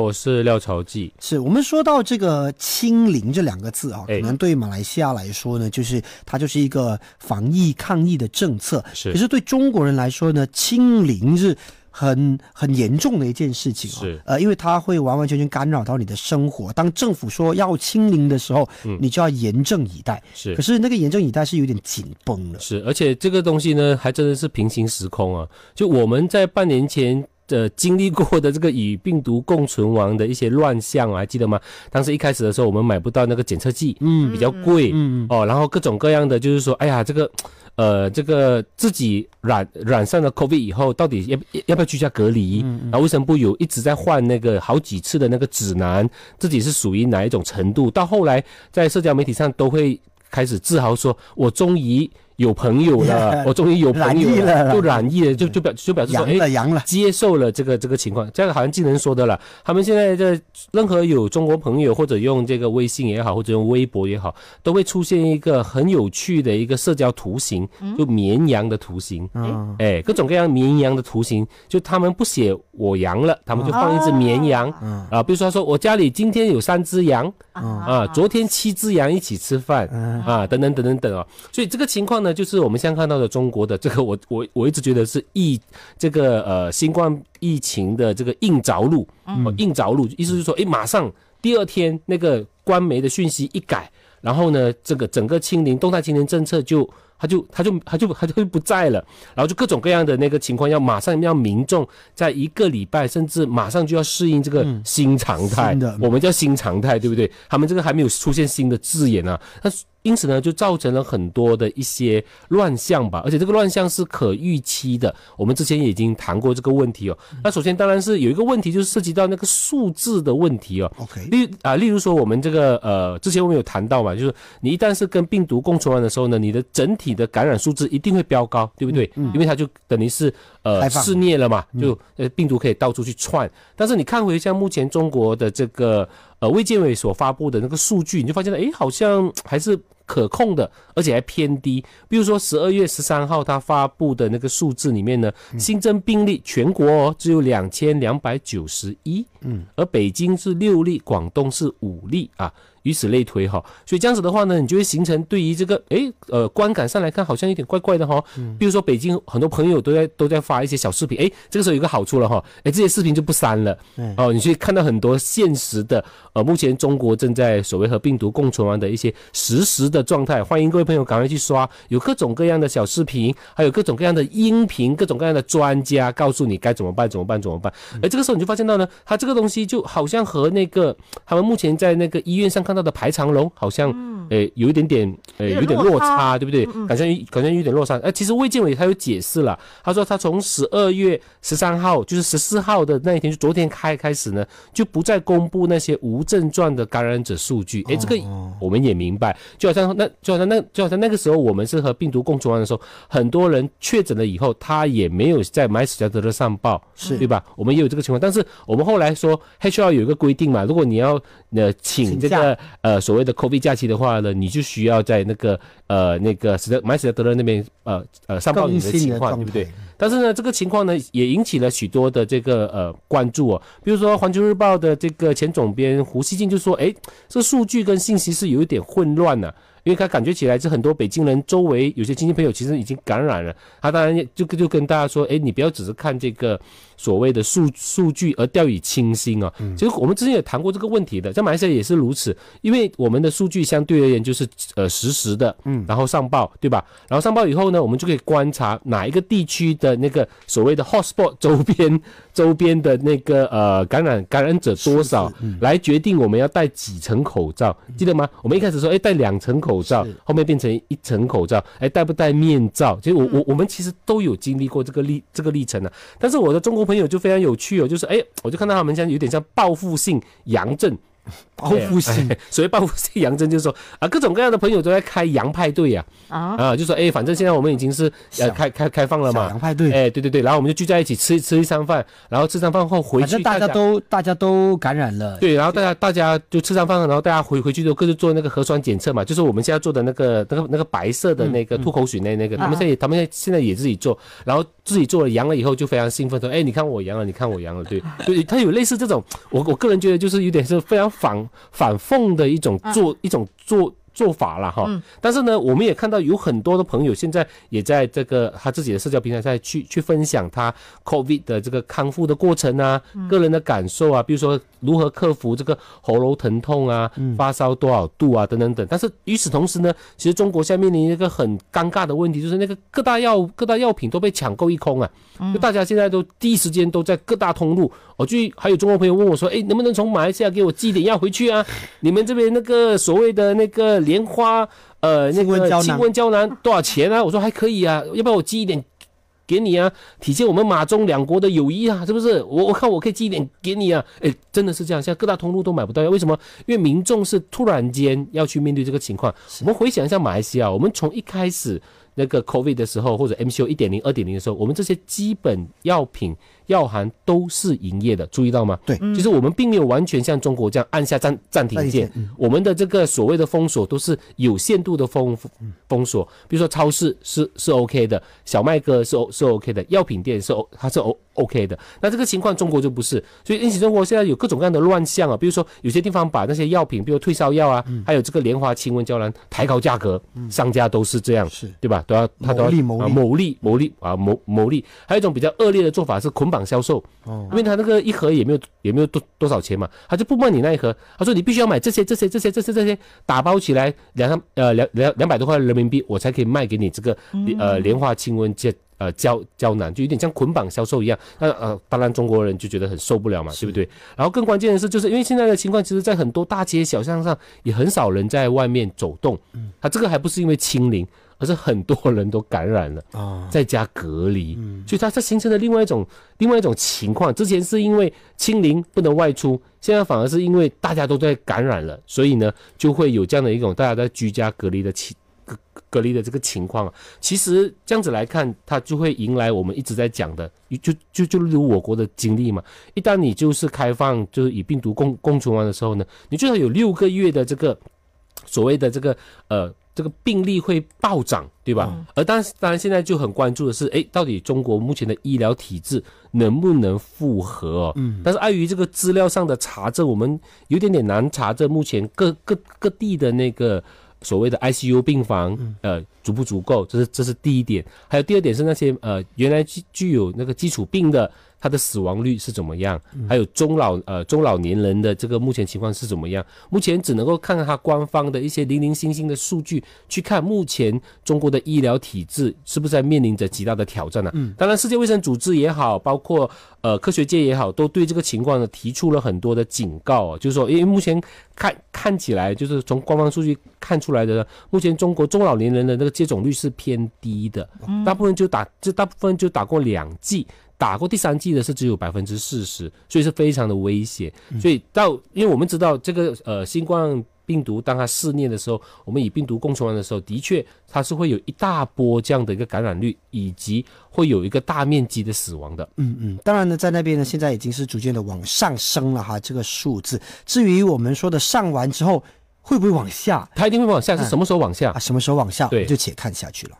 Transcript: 我是廖朝记。是我们说到这个清零这两个字啊，可能对马来西亚来说呢，就是它就是一个防疫抗疫的政策。是，可是对中国人来说呢，清零是很严重的一件事情啊，是因为它会完完全全干扰到你的生活。当政府说要清零的时候，你就要严阵以待。是，可是那个严阵以待是有点紧绷了。是，而且这个东西呢，还真的是平行时空啊。就我们在半年前。经历过的这个与病毒共存亡的一些乱象，我还记得吗？当时一开始的时候，我们买不到那个检测剂，比较贵，哦，然后各种各样的，就是说，哎呀，这个自己染上了 COVID 以后，到底要不要居家隔离？然后卫生部有一直在换那个好几次的那个指南，自己是属于哪一种程度？到后来在社交媒体上都会开始自豪说，我终于。有朋友了，我终于有朋友了，就染疫了，就表示说，哎，接受了这个情况。这个好像技能说的了，他们现在在任何有中国朋友或者用这个微信也好，或者用微博也好，都会出现一个很有趣的一个社交图形，就绵羊的图形，哎，各种各样绵羊的图形，就他们不写我羊了，他们就放一只绵羊啊，比如说他说我家里今天有3只羊啊，昨天7只羊一起吃饭啊，等等等等等啊，所以这个情况呢。就是我们现在看到的中国的这个，我一直觉得是新冠疫情的这个硬着陆，意思就是说，马上第二天那个官媒的讯息一改，然后呢，这个整个动态清零政策就。他就不在了，然后就各种各样的那个情况，要马上让民众在1个礼拜，甚至马上就要适应这个新常态，我们叫新常态，对不对？他们这个还没有出现新的字眼啊，那因此呢，就造成了很多的一些乱象吧，而且这个乱象是可预期的，我们之前也已经谈过这个问题哦。那首先当然是有一个问题，就是涉及到那个数字的问题哦。OK， 例如说我们这个之前我们有谈到嘛，就是你一旦是跟病毒共存完的时候呢，你的整体的感染数字一定会飙高，对不对？因为它就等于是肆虐了嘛，就病毒可以到处去窜。但是你看回像目前中国的这个卫健委所发布的那个数据，你就发现了，好像还是可控的，而且还偏低。比如说12月13号他发布的那个数字里面呢，新增病例全国只有2291，而北京是6例，广东是5例啊。以此类推哈，所以这样子的话呢，你就会形成对于这个观感上来看好像有点怪怪的哈。比如说北京很多朋友都在发一些小视频，这个时候有个好处了哈，这些视频就不删了哦，你去看到很多现实的目前中国正在所谓和病毒共存亡的一些实时的状态，欢迎各位朋友赶快去刷，有各种各样的小视频，还有各种各样的音频，各种各样的专家告诉你该怎么办。这个时候你就发现到呢，它这个东西就好像和那个他们目前在那个医院上看到的排长龙好像有一点点落差，对不对？感觉有点落差。其实卫健委他有解释了，他说他从12月13号就是14号的那一天，就昨天开始呢，就不再公布那些无症状的感染者数据。这个我们也明白，就好像那个时候我们是和病毒共存亡的时候，很多人确诊了以后，他也没有在MySejahtera上报，是对吧？我们也有这个情况，但是我们后来说 HR 有一个规定嘛，如果你要请这个所谓的 COVID 假期的话呢，你就需要在那个MySejahtera那边上报你的情况，对不对？但是呢，这个情况呢也引起了许多的这个关注哦。比如说《环球日报》的这个前总编胡锡进就说：“这数据跟信息是有一点混乱呢。”因为他感觉起来是很多北京人周围有些亲戚朋友其实已经感染了，他当然就跟大家说，你不要只是看这个所谓的数据而掉以轻心啊。其实我们之前也谈过这个问题的，在马来西亚也是如此，因为我们的数据相对而言就是实时的，然后上报，对吧？然后上报以后呢，我们就可以观察哪一个地区的那个所谓的 hotspot 周边的那个感染者多少，来决定我们要戴几层口罩，记得吗？我们一开始说戴2层口罩，后面变成1层口罩，戴不戴面罩？其实我们其实都有经历过这个历程啊。但是我的中国朋友就非常有趣哦，就是我就看到他们现在有点像报复性阳症，报复性，所谓报复性杨真就是说啊，各种各样的朋友都在开洋派对呀，啊，就说哎，反正现在我们已经是开放了嘛，洋派对，哎，对对对，然后我们就聚在一起吃一餐饭，然后吃餐饭后回去，反正大家都感染了，对，然后大家就吃餐饭，然后大家回去都各自做那个核酸检测嘛，就是我们现在做的那个白色的那个吐口水那个，他们现在也自己做，然后自己做了阳了以后就非常兴奋说，哎，你看我阳了，你看我阳了，对对，他有类似这种，我个人觉得就是有点是非常反讽的一种做法了哈，但是呢，我们也看到有很多的朋友现在也在这个他自己的社交平台上去分享他 COVID 的这个康复的过程啊，个人的感受啊，比如说如何克服这个喉咙疼痛啊，发烧多少度啊，等等等。但是与此同时呢，其实中国现在面临一个很尴尬的问题，就是那个各大药品都被抢购一空啊，就大家现在都第一时间都在各大通路，还有中国朋友问我说，哎，能不能从马来西亚给我寄一点药回去啊？你们这边那个所谓的那个莲花那个清瘟胶囊多少钱啊？我说还可以啊，要不要我寄一点给你啊，体现我们马中两国的友谊啊，是不是？我看我可以寄一点给你啊，哎，真的是这样，现在各大通路都买不到，为什么？因为民众是突然间要去面对这个情况。我们回想一下马来西亚，我们从一开始那个 COVID 的时候，或者 MCO 1.0、2.0 的时候，我们这些基本药品、药行都是营业的，注意到吗？对，就是我们并没有完全像中国这样按下暂停键，我们的这个所谓的封锁都是有限度的封锁，比如说超市是 OK 的，小麦哥是 OK 的，药品店它是 OK 的。那这个情况中国就不是，所以因此中国现在有各种各样的乱象啊，比如说有些地方把那些药品，比如退烧药啊，还有这个莲花清瘟胶囊抬高价格，商家都是这样，是对吧？都要牟利，还有一种比较恶劣的做法是捆绑销售，因为他那个一盒也没有多少钱嘛，他就不卖你那一盒，他说你必须要买这些，打包起来200多块人民币，我才可以卖给你这个莲花清瘟胶囊，就有点像捆绑销售一样。那当然中国人就觉得很受不了嘛，对不对？然后更关键的是，就是因为现在的情况，其实在很多大街小巷上也很少人在外面走动，他这个还不是因为清零，而是很多人都感染了，在家隔离，所以它形成了另外一种情况。之前是因为清零不能外出，现在反而是因为大家都在感染了，所以呢就会有这样的一种大家在居家隔离的这个情况啊。其实这样子来看，它就会迎来我们一直在讲的，就例如我国的经历嘛。一旦你就是开放，就是与病毒共存完的时候呢，你最少有6个月的这个所谓的这个病例会暴涨，对吧？而当然现在就很关注的是，哎，到底中国目前的医疗体制能不能复合哦？但是碍于这个资料上的查证，我们有点点难查证目前各地的那个所谓的 ICU 病房足不足够，这是第一点。还有第二点是那些原来具有那个基础病的，它的死亡率是怎么样？还有中老年人的这个目前情况是怎么样？目前只能够看看它官方的一些零零星星的数据，去看目前中国的医疗体制是不是在面临着极大的挑战呢？当然，世界卫生组织也好，包括科学界也好，都对这个情况呢提出了很多的警告，就是说，因为目前看起来，就是从官方数据看出来的，目前中国中老年人的那个接种率是偏低的，大部分就打过2剂。打过第3剂的是只有40%，所以是非常的危险。所以因为我们知道这个新冠病毒当它肆虐的时候，我们与病毒共存完的时候，的确它是会有一大波这样的一个感染率，以及会有一个大面积的死亡的。当然呢，在那边呢，现在已经是逐渐的往上升了哈，这个数字。至于我们说的上完之后会不会往下，它一定会往下，是什么时候往下？什么时候往下，对，就且看下去了。